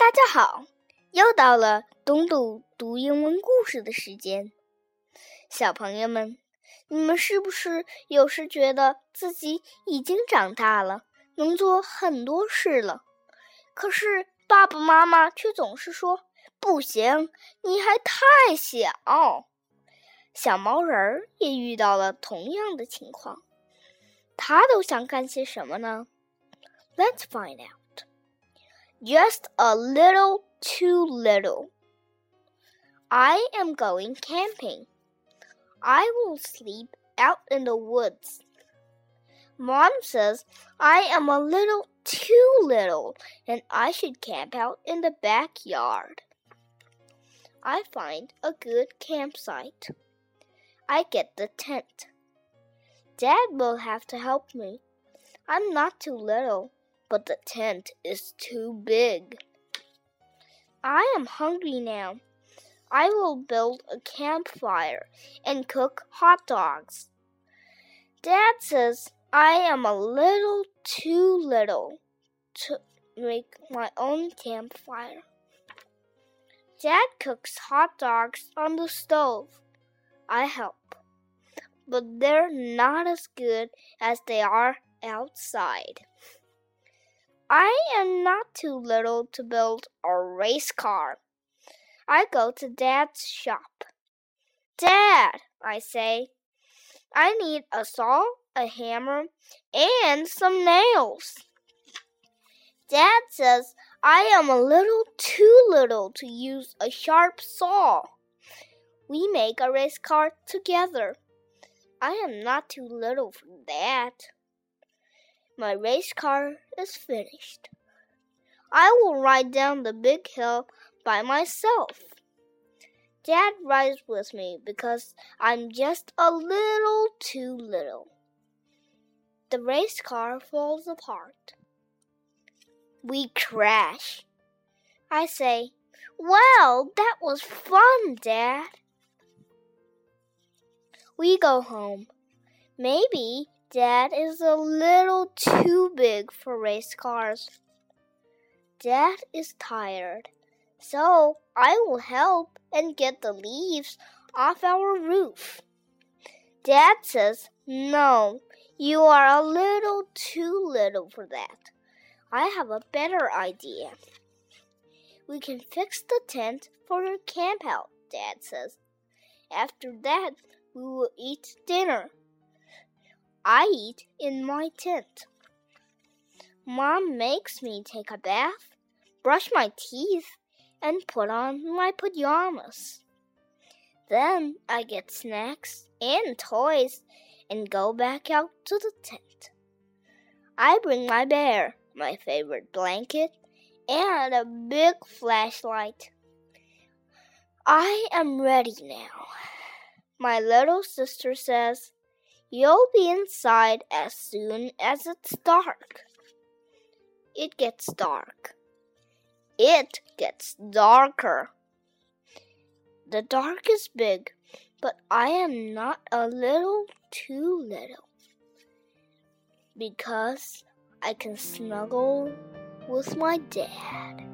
大家好，又到了东东读英文故事的时间。小朋友们，你们是不是有时觉得自己已经长大了，能做很多事了？可是爸爸妈妈却总是说，不行，你还太小。小毛人也遇到了同样的情况，他都想干些什么呢？ Let's find out.Just a little too little. I am going camping. I will sleep out in the woods. Mom says I am a little too little and I should camp out in the backyard. I find a good campsite. I get the tent. Dad will have to help me. I'm not too little.But the tent is too big. I am hungry now. I will build a campfire and cook hot dogs. Dad says I am a little too little to make my own campfire. Dad cooks hot dogs on the stove. I help, but they're not as good as they are outside.I am not too little to build a race car. I go to Dad's shop. Dad, I say, I need a saw, a hammer, and some nails. Dad says I am a little too little to use a sharp saw. We make a race car together. I am not too little for that.My race car is finished. I will ride down the big hill by myself. Dad rides with me because I'm just a little too little. The race car falls apart. We crash. I say, "Well, that was fun, Dad." We go home. Maybe Dad is a little too big for race cars. Dad is tired, so I will help and get the leaves off our roof. Dad says, "No, you are a little too little for that. I have a better idea. We can fix the tent for your camp out," Dad says. "After that, we will eat dinner.I eat in my tent. Mom makes me take a bath, brush my teeth, and put on my pajamas. Then I get snacks and toys and go back out to the tent. I bring my bear, my favorite blanket, and a big flashlight. I am ready now. My little sister says,You'll be inside as soon as it's dark. It gets dark. It gets darker. The dark is big, but I am not a little too little. Because I can snuggle with my dad.